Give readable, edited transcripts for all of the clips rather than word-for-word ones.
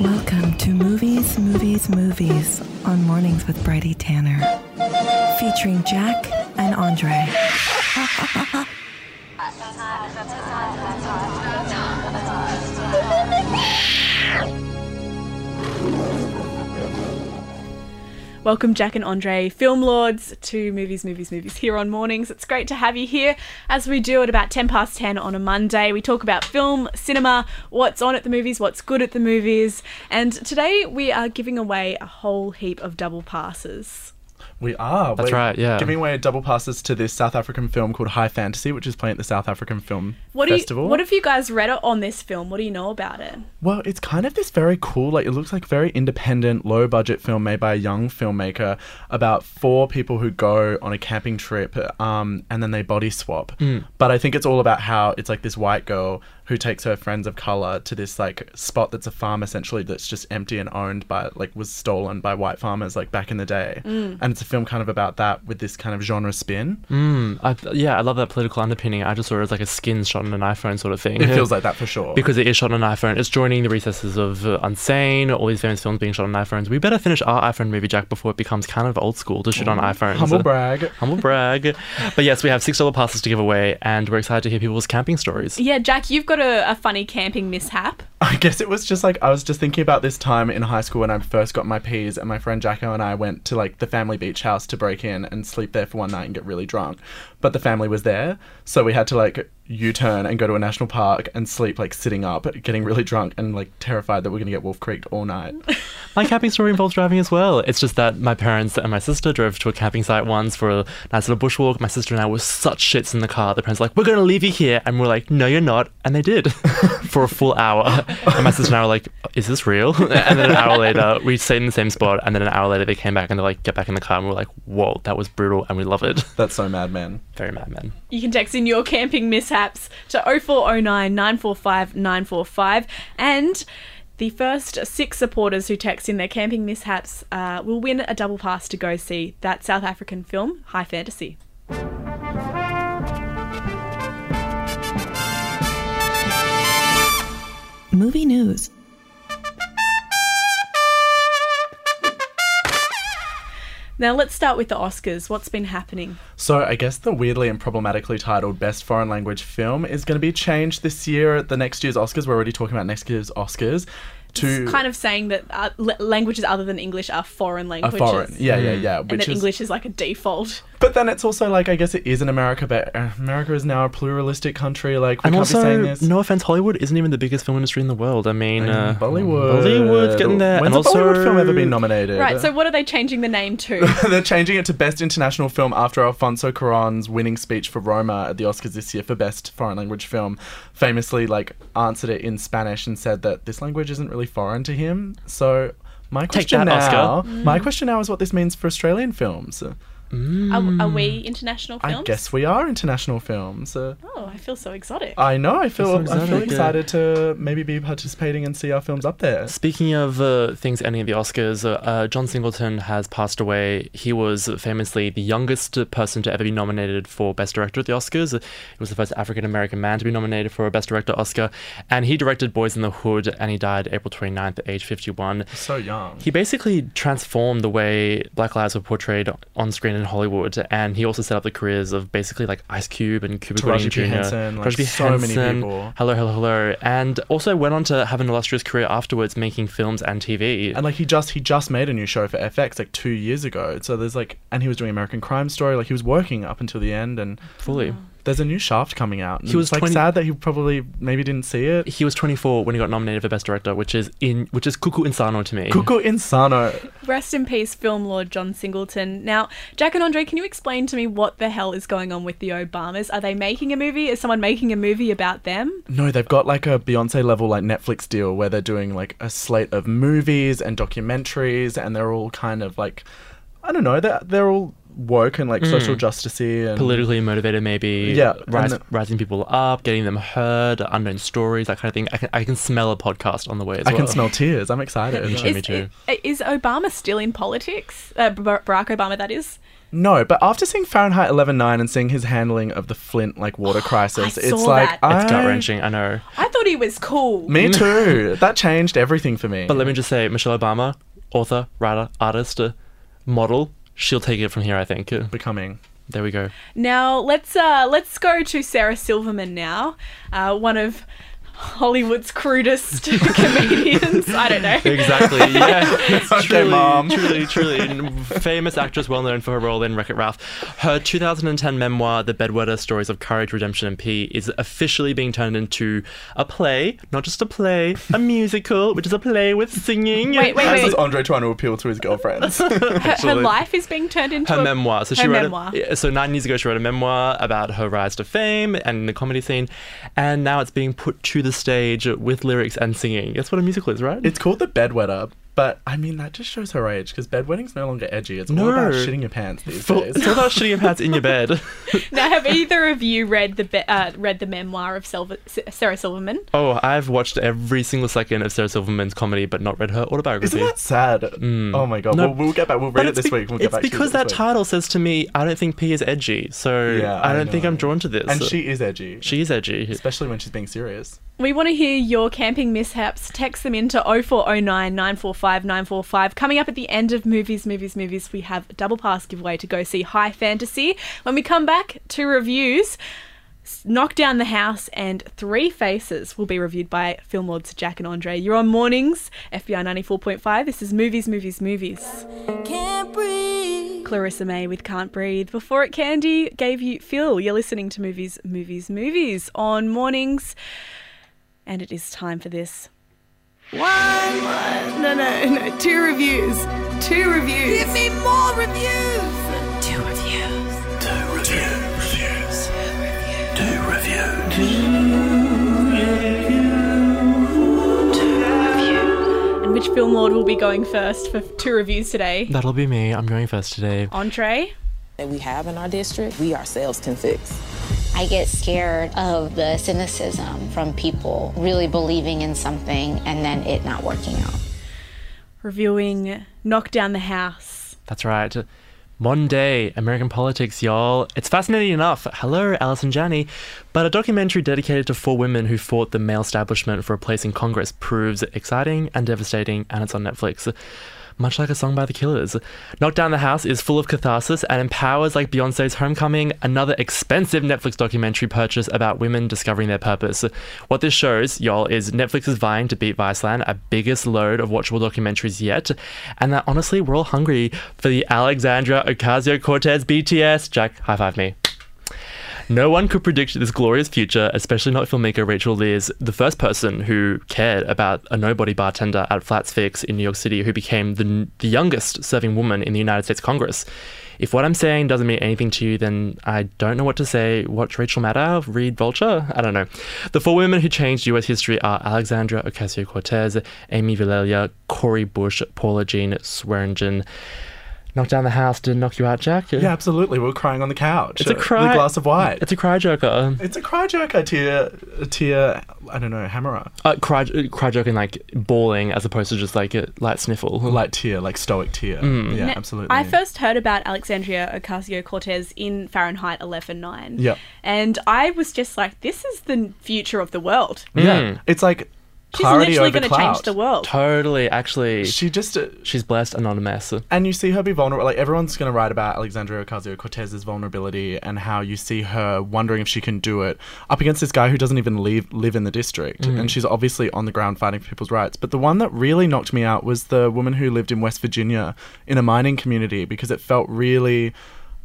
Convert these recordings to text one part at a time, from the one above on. Welcome to Movies, Movies, Movies on Mornings with Bridie Tanner, featuring Jack and Andre. Welcome, Jack and Andre, film lords, to Movies, Movies, Movies here on Mornings. It's great to have you here, as we do at about 10 past 10 on a Monday. We talk about film, cinema, what's on at the movies, what's good at the movies. And today we are giving away a whole heap of double passes. We are. That's right, yeah. Giving away double passes to this South African film called High Fantasy, which is playing at the South African Film Festival. What have you guys read on this film? What do you know about it? Well, it's kind of this very cool, like, it looks like very independent, low-budget film made by a young filmmaker about four people who go on a camping trip and then they body swap. Mm. But I think it's all about how it's like this white girl who takes her friends of colour to this, like, spot that's a farm, essentially, that's just empty and owned by, like, was stolen by white farmers, like, back in the day. Mm. And it's a film kind of about that with this kind of genre spin. Mm. I love that political underpinning. I just saw it as, like, a skin shot on an iPhone sort of thing. It feels like that for sure. Because it is shot on an iPhone. It's joining the recesses of Unsane, all these famous films being shot on iPhones. We better finish our iPhone movie, Jack, before it becomes kind of old school to shoot on iPhones. Humble brag. Humble brag. But, yes, we have $6 passes to give away, and we're excited to hear people's camping stories. Yeah, Jack, you've got a funny camping mishap. I guess it was just like, I was just thinking about this time in high school when I first got my P's, and my friend Jacko and I went to, like, the family beach house to break in and sleep there for one night and get really drunk. But the family was there, so we had to, like, U-turn and go to a national park and sleep, like, sitting up, getting really drunk and, like, terrified that we're going to get wolf-creeked all night. My camping story involves driving as well. It's just that my parents and my sister drove to a camping site once for a nice little bushwalk. My sister and I were such shits in the car. The parents were like, we're going to leave you here. And we're like, no, you're not. And they did for a full hour. And my sister and I were like, is this real? And then an hour later, we stayed in the same spot. And then an hour later, they came back and they're like, get back in the car. And we're like, whoa, that was brutal. And we love it. That's so Mad Men. Very Mad Men. You can text in your camping mishap to 0409 945 945, and the first 6 supporters who text in their camping mishaps will win a double pass to go see that South African film, High Fantasy. Movie news. Now, let's start with the Oscars. What's been happening? So, I guess the weirdly and problematically titled Best Foreign Language Film is going to be changed this year at the next year's Oscars. We're already talking about next year's Oscars. It's kind of saying that languages other than English are foreign languages. Yeah. And that English is like a default. But then it's also like, I guess it is in America, but America is now a pluralistic country. Like, we can't also be saying this. No offense, Hollywood isn't even the biggest film industry in the world. I mean, Bollywood. Bollywood's getting there. When's a Bollywood film ever been nominated? Right, so what are they changing the name to? They're changing it to Best International Film after Alfonso Cuarón's winning speech for Roma at the Oscars this year for Best Foreign Language Film. Famously, like, answered it in Spanish and said that this language isn't really foreign to him. So my question now is what this means for Australian films. Mm. Are we international films? I guess we are international films. Oh, I feel so exotic. I know. I feel excited to maybe be participating and see our films up there. Speaking of things ending at the Oscars, John Singleton has passed away. He was famously the youngest person to ever be nominated for Best Director at the Oscars. He was the first African-American man to be nominated for a Best Director Oscar. And he directed Boyz n the Hood, and he died April 29th at age 51. So young. He basically transformed the way Black lives were portrayed on screen in Hollywood, and he also set up the careers of basically like Ice Cube and Cuba Gooding Jr. Taraji P. Henson, many people. Hello. And also went on to have an illustrious career afterwards, making films and TV. And like he just made a new show for FX like 2 years ago. So there's like, and he was doing American Crime Story. Like he was working up until the end and fully. There's a new Shaft coming out. He was like sad that he probably maybe didn't see it. He was 24 when he got nominated for Best Director, which is cuckoo insano to me. Cuckoo insano. Rest in peace, film lord John Singleton. Now, Jack and Andre, can you explain to me what the hell is going on with the Obamas? Are they making a movie? Is someone making a movie about them? No, they've got like a Beyonce level like Netflix deal where they're doing like a slate of movies and documentaries, and they're all kind of like, I don't know, they're all woke and like social justicey and politically motivated, maybe. Yeah, rising people up, getting them heard, unknown stories, that kind of thing. I can smell a podcast on the way as well. I can smell tears. I'm excited. Me too. Is Obama still in politics? Barack Obama, that is. No, but after seeing Fahrenheit 11.9 and seeing his handling of the Flint water crisis, it's like it's gut-wrenching. I know. I thought he was cool. Me too. That changed everything for me. But let me just say, Michelle Obama, author, writer, artist, model. She'll take it from here, I think. Becoming. There we go. Now let's go to Sarah Silverman now, one of Hollywood's crudest comedians. I don't know. Exactly. Yeah. Okay, truly, Mom. Truly. Famous actress, well known for her role in Wreck-It Ralph. Her 2010 memoir, The Bedwetter, Stories of Courage, Redemption and Pea, is officially being turned into a play. Not just a play, a musical, which is a play with singing. Wait. This is Andre trying to appeal to his girlfriends. her life is being turned into her memoir. So 9 years ago, she wrote a memoir about her rise to fame and the comedy scene. And now it's being put to the stage with lyrics and singing. That's what a musical is, right? It's called The Bedwetter, but I mean, that just shows her age, because bedwetting's no longer edgy. It's all about shitting your pants these days. It's all about shitting your pants in your bed. Now, have either of you read the memoir of Sarah Silverman? Oh, I've watched every single second of Sarah Silverman's comedy, but not read her autobiography. Isn't that sad? Oh my god. No. We'll get back. We'll read it this week. Title says to me, I don't think P is edgy, so yeah, I don't think I'm drawn to this. And she is edgy. She is edgy. Especially when she's being serious. We want to hear your camping mishaps. Text them into 0409 945 945. Coming up at the end of Movies, we have a double pass giveaway to go see High Fantasy. When we come back, two reviews. Knock Down the House and Three Faces will be reviewed by film lords Jack and Andre. You're on Mornings, FBI 94.5. This is Movies. Can't breathe. Clarissa May with Can't Breathe. Before it, Candy gave you Phil. You're listening to Movies on Mornings. And it is time for this. Two reviews. Give me more reviews. Two reviews. And which film lord will be going first for two reviews today? That'll be me. I'm going first today. Entree. That we have in our district, we ourselves can fix. I get scared of the cynicism from people really believing in something and then it not working out. Reviewing Knock Down the House. That's right. Modern day American politics, y'all. It's fascinating enough. Hello, Alice and Janney. But a documentary dedicated to four women who fought the male establishment for a place in Congress proves exciting and devastating, and it's on Netflix. Much like a song by The Killers. Knock Down the House is full of catharsis and empowers, like Beyoncé's Homecoming, another expensive Netflix documentary purchase about women discovering their purpose. What this shows, y'all, is Netflix is vying to beat Viceland, our biggest load of watchable documentaries yet, and that honestly, we're all hungry for the Alexandra Ocasio-Cortez BTS. Jack, high five me. No one could predict this glorious future, especially not filmmaker Rachel Lears, the first person who cared about a nobody bartender at Flats Fix in New York City who became the youngest serving woman in the United States Congress. If what I'm saying doesn't mean anything to you, then I don't know what to say. Watch Rachel Maddow, read Vulture? I don't know. The four women who changed US history are Alexandra Ocasio-Cortez, Amy Villegas, Cori Bush, Paula Jean Swearingen. Knock Down the House didn't knock you out, Jack? Yeah, absolutely. We were crying on the couch. It's a cry. With a glass of wine. It's a cry-jerker. It's a cry-jerker to your, I don't know, hammerer. Cry-jerking, bawling, as opposed to just, a light sniffle. Light tear, stoic tear. Mm. Yeah, now, absolutely. I first heard about Alexandria Ocasio-Cortez in Fahrenheit 11.9. Yeah. And I was just like, this is the future of the world. Yeah. It's like... She's literally going to change the world. Totally, actually. She just... she's blessed anonymous. And you see her be vulnerable. Everyone's going to write about Alexandria Ocasio-Cortez's vulnerability and how you see her wondering if she can do it up against this guy who doesn't even live in the district. Mm. And she's obviously on the ground fighting for people's rights. But the one that really knocked me out was the woman who lived in West Virginia in a mining community, because it felt really...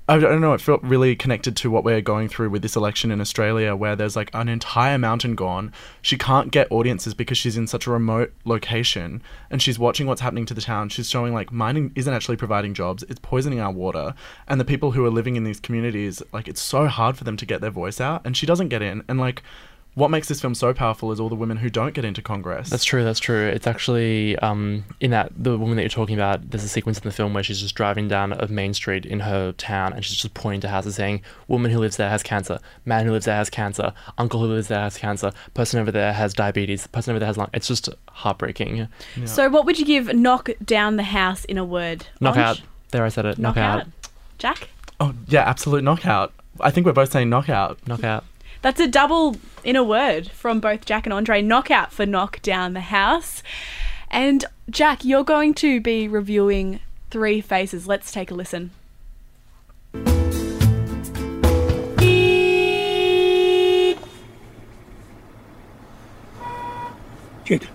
I don't know, it felt really connected to what we're going through with this election in Australia, where there's an entire mountain gone. She can't get audiences because she's in such a remote location and she's watching what's happening to the town. She's showing mining isn't actually providing jobs, it's poisoning our water. And the people who are living in these communities, it's so hard for them to get their voice out, and she doesn't get in. And what makes this film so powerful is all the women who don't get into Congress. That's true, that's true. It's actually, in that, the woman that you're talking about, there's a sequence in the film where she's just driving down a main street in her town and she's just pointing to houses saying, woman who lives there has cancer, man who lives there has cancer, uncle who lives there has cancer, person over there has diabetes, person over there has lung. It's just heartbreaking. Yeah. So what would you give Knock Down the House in a word? Knockout. There, I said it. Knockout. Jack? Oh, yeah, absolute knockout. I think we're both saying knockout. Knockout. That's a double in a word from both Jack and Andre. Knockout for Knock Down the House. And Jack, you're going to be reviewing Three Faces. Let's take a listen. Kid.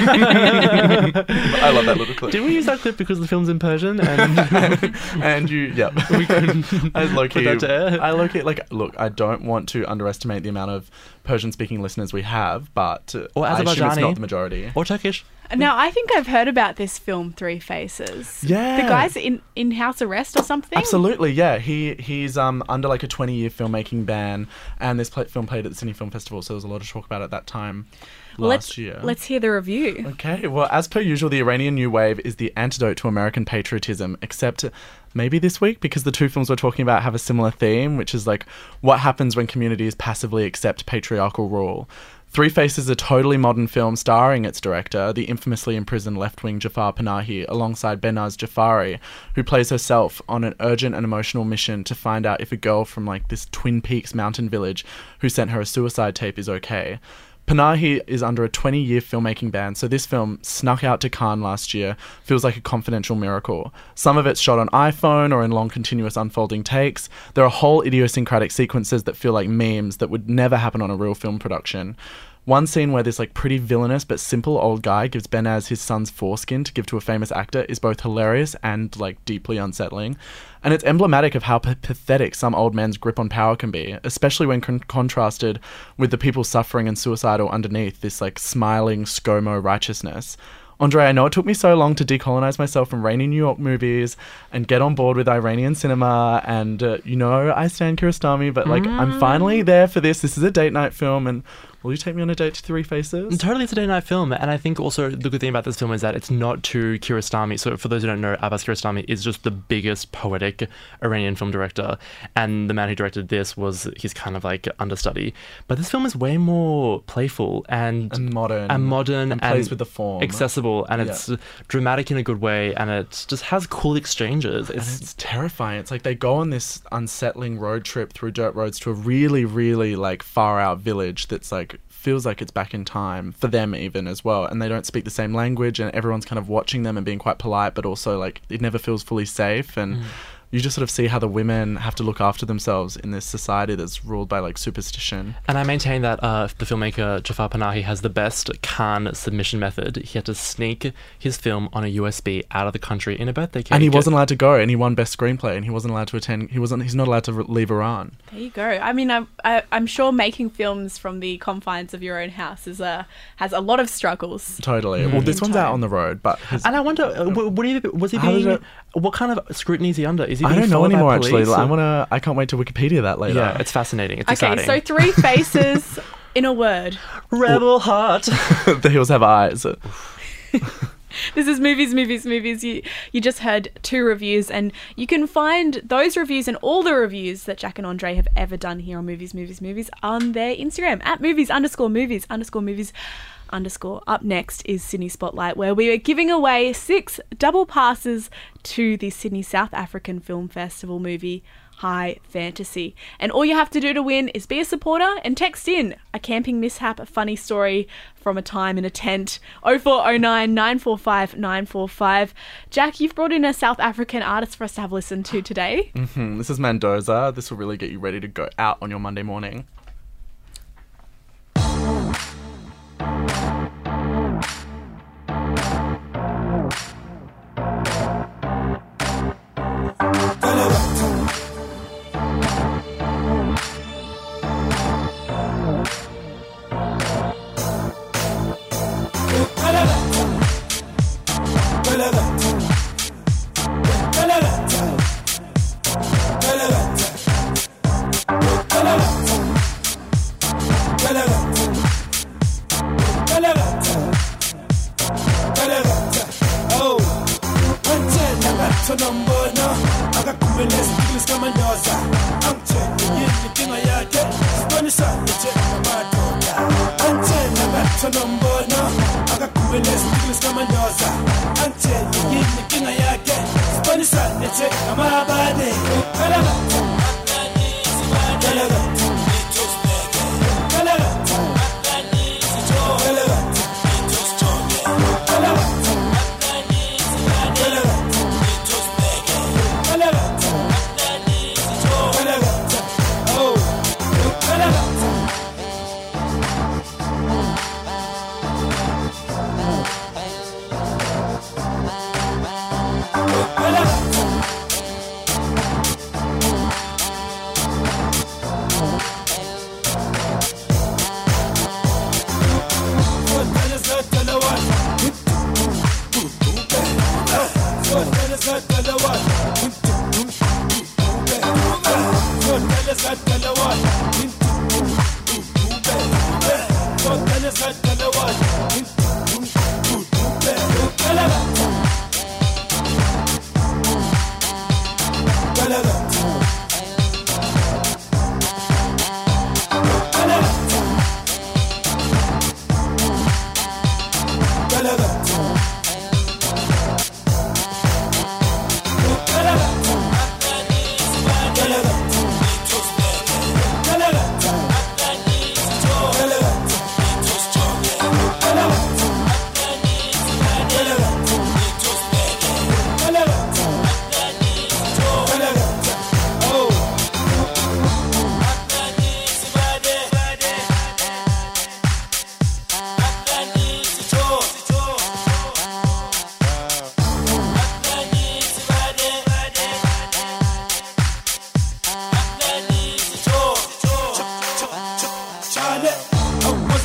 I love that little clip. Did we use that clip because the film's in Persian? And, and you, yeah, we couldn't put that to air. I low-key, like, look, I don't want to underestimate the amount of Persian-speaking listeners we have, but or I assume it's not the majority. Or Turkish. Now, I think I've heard about this film, Three Faces. Yeah. The guy's in house arrest or something? Absolutely, yeah. He's under like a 20-year filmmaking ban, and this film played at the Sydney Film Festival, so there was a lot of talk about it at that time last year. Let's hear the review. Okay, well, as per usual, the Iranian New Wave is the antidote to American patriotism, except maybe this week, because the two films we're talking about have a similar theme, which is like what happens when communities passively accept patriarchal rule. Three Faces is a totally modern film starring its director, the infamously imprisoned left-wing Jafar Panahi, alongside Benaz Jafari, who plays herself on an urgent and emotional mission to find out if a girl from like this Twin Peaks mountain village who sent her a suicide tape is okay. Panahi is under a 20-year filmmaking ban, so this film, snuck out to Cannes last year, feels like a confidential miracle. Some of it's shot on iPhone or in long continuous unfolding takes. There are whole idiosyncratic sequences that feel like memes that would never happen on a real film production. One scene where this like pretty villainous but simple old guy gives Benaz his son's foreskin to give to a famous actor is both hilarious and like deeply unsettling. And it's emblematic of how pathetic some old men's grip on power can be, especially when contrasted with the people suffering and suicidal underneath this like smiling ScoMo righteousness. Andre, I know it took me so long to decolonize myself from rainy New York movies and get on board with Iranian cinema and, you know, I stand Kiarostami, but, like, I'm finally there for this. This is a date night film, and will you take me on a date to Three Faces? Totally, it's a date night film, and I think also the good thing about this film is that it's not too Kiarostami. So for those who don't know, Abbas Kiarostami is just the biggest poetic Iranian film director, and the man who directed this was his kind of, like, understudy. But this film is way more playful and modern. And modern. And plays with the form. Accessible. And it's dramatic in a good way, and it just has cool exchanges. It's terrifying. It's like they go on this unsettling road trip through dirt roads to a really, really like far out village that's like feels like it's back in time for them even as well, and they don't speak the same language, and everyone's kind of watching them and being quite polite, but also like it never feels fully safe, and you just sort of see how the women have to look after themselves in this society that's ruled by, like, superstition. And I maintain that the filmmaker Jafar Panahi has the best Cannes submission method. He had to sneak his film on a USB out of the country in a birthday cake. And he wasn't allowed to go, and he won Best Screenplay, and he wasn't allowed to attend. He's not allowed to leave Iran. There you go. I mean, I'm sure making films from the confines of your own house has a lot of struggles. Totally. Well, this one's out on the road, but... And I wonder, what kind of scrutiny is he under? I don't know anymore, actually. Like, I can't wait to Wikipedia that later. Yeah, it's fascinating. It's exciting. Okay, so Three Faces in a word. Rebel heart. The hills have eyes. This is Movies. You just heard two reviews, and you can find those reviews and all the reviews that Jack and Andre have ever done here on Movies on their Instagram at movies_movies_movies_. Up next is Sydney Spotlight, where we are giving away 6 double passes to the Sydney South African Film Festival movie High Fantasy. And all you have to do to win is be a supporter and text in a camping mishap, a funny story from a time in a tent, 0409 945 945. Jack, you've brought in a South African artist for us to have a listen to today. This is Mendoza. This will really get you ready to go out on your Monday morning.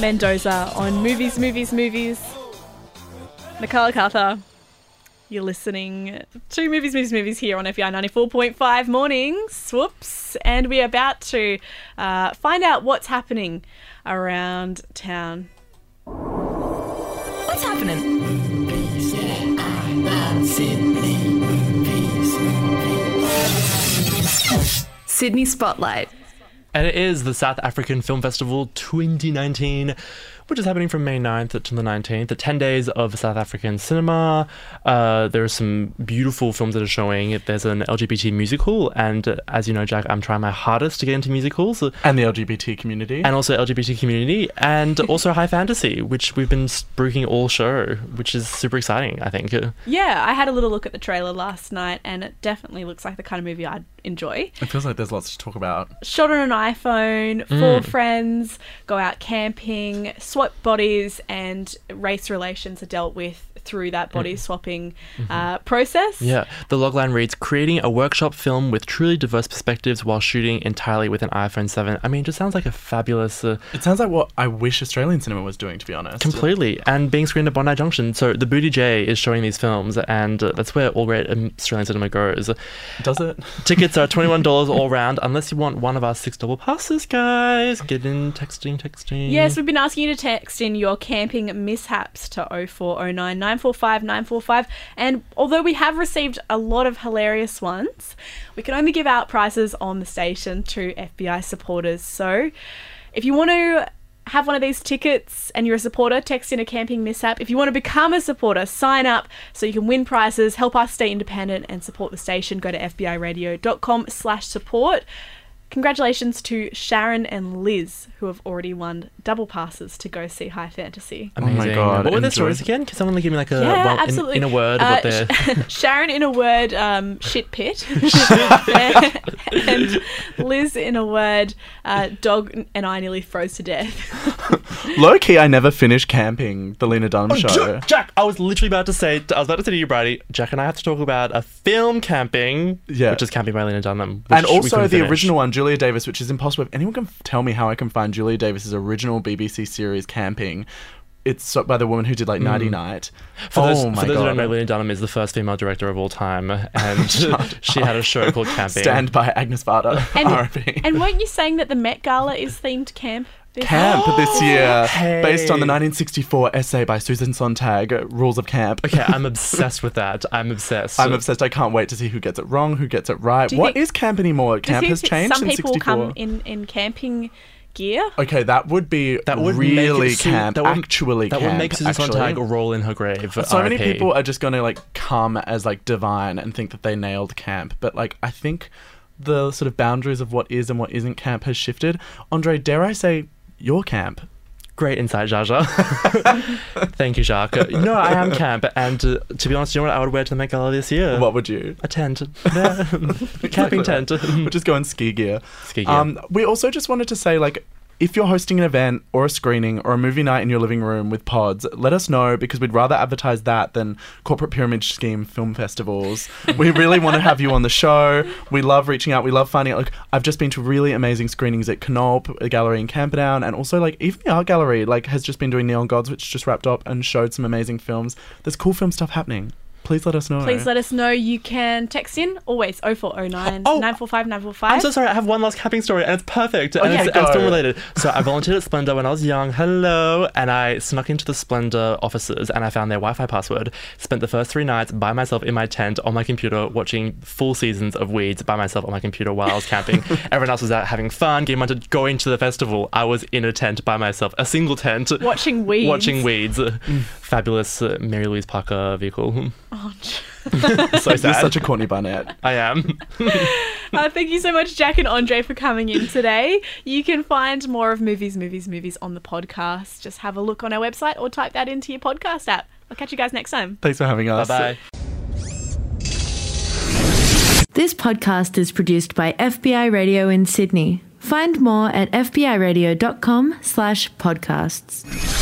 Mendoza on Movies, Movies, Movies. Nicola Carter, you're listening to Movies, Movies, Movies here on FEI 94.5 mornings. Whoops. And we're about to find out what's happening around town. What's happening? Movies, yeah, I love Sydney. Movies, movies. Sydney Spotlight. And it is the South African Film Festival 2019, which is happening from May 9th to the 19th, the 10 days of South African cinema. There are some beautiful films that are showing. There's an LGBT musical, and as you know, Jack, I'm trying my hardest to get into musicals. And the LGBT community. And also LGBT community, and also High Fantasy, which we've been spruiking all show, which is super exciting, I think. Yeah, I had a little look at the trailer last night, and it definitely looks like the kind of movie I'd enjoy. It feels like there's lots to talk about. Shot on an iPhone, four friends go out camping, swap bodies, and race relations are dealt with through that body swapping process. Yeah. The logline reads, creating a workshop film with truly diverse perspectives while shooting entirely with an iPhone 7. I mean, it just sounds like a fabulous... it sounds like what I wish Australian cinema was doing, to be honest. Completely. And being screened at Bondi Junction. So the Booty J is showing these films, and that's where all great Australian cinema goes. Does it? Tickets are $21 all round, unless you want one of our 6 double passes, guys. Get in, texting. Yes, we've been asking you to text in your camping mishaps to 0409 945 945, and although we have received a lot of hilarious ones, we can only give out prizes on the station to FBI supporters. So if you want to have one of these tickets and you're a supporter, text in a camping mishap. If you want to become a supporter, sign up so you can win prizes, help us stay independent and support the station. Go to fbiradio.com/support. Congratulations to Sharon and Liz, who have already won double passes to go see High Fantasy. Amazing. Oh my God. What were their stories again? Can someone give me like a in a word about their... Sharon in a word, shit pit. And Liz in a word, dog and I nearly froze to death. Low key, I never finished camping, the Lena Dunham show. Jack, I was literally about to say, to you, Bridie, Jack and I have to talk about a film camping, which is Camping by Lena Dunham. And also the original one, Julia Davis, which is impossible. If anyone can tell me how I can find Julia Davis's original BBC series Camping, it's by the woman who did like Nighty Night. For those who don't know, Lena Dunham is the first female director of all time, and she had a show called Camping. Stand by Agnes Varda. And weren't you saying that the Met Gala is themed this year, based on the 1964 essay by Susan Sontag, Rules of Camp. Okay, I'm obsessed with that. I can't wait to see who gets it wrong, who gets it right. What is camp anymore? Camp has changed since 64. Some people come in camping gear. Okay, that would really camp. That would make Susan Sontag roll in her grave. So many people are just going to come as divine and think that they nailed camp, but I think the sort of boundaries of what is and what isn't camp has shifted. Andre, dare I say? Your camp. Great insight, Jaja. Thank you, Jacques. No, I am camp. And to be honest, you know what I would wear to the Met Gala this year? What would you? A tent. Camping tent. We'll just go in ski gear. We also just wanted to say, if you're hosting an event or a screening or a movie night in your living room with pods, let us know, because we'd rather advertise that than corporate pyramid scheme film festivals. We really want to have you on the show. We love reaching out. We love finding out. I've just been to really amazing screenings at Knopf, a gallery in Camperdown, and also even the art gallery has just been doing Neon Gods, which just wrapped up and showed some amazing films. There's cool film stuff happening. Please let us know. You can text in always 0409 945 945. I'm so sorry. I have one last camping story and it's perfect. And it's film related. So I volunteered at Splendour when I was young. Hello. And I snuck into the Splendour offices and I found their Wi-Fi password. Spent the first 3 nights by myself in my tent on my computer watching full seasons of Weeds by myself on my computer while I was camping. Everyone else was out having fun, getting wanted to go into the festival. I was in a tent by myself, a single tent. Watching Weeds. Fabulous Mary Louise Parker vehicle. Oh, so sad. You're such a corny barnett. I am. Thank you so much, Jack and Andre, for coming in today. You can find more of Movies on the podcast. Just have a look on our website or type that into your podcast app. I'll catch you guys next time. Thanks for having us. Bye-bye. This podcast is produced by FBI Radio in Sydney. Find more at fbiradio.com/podcasts.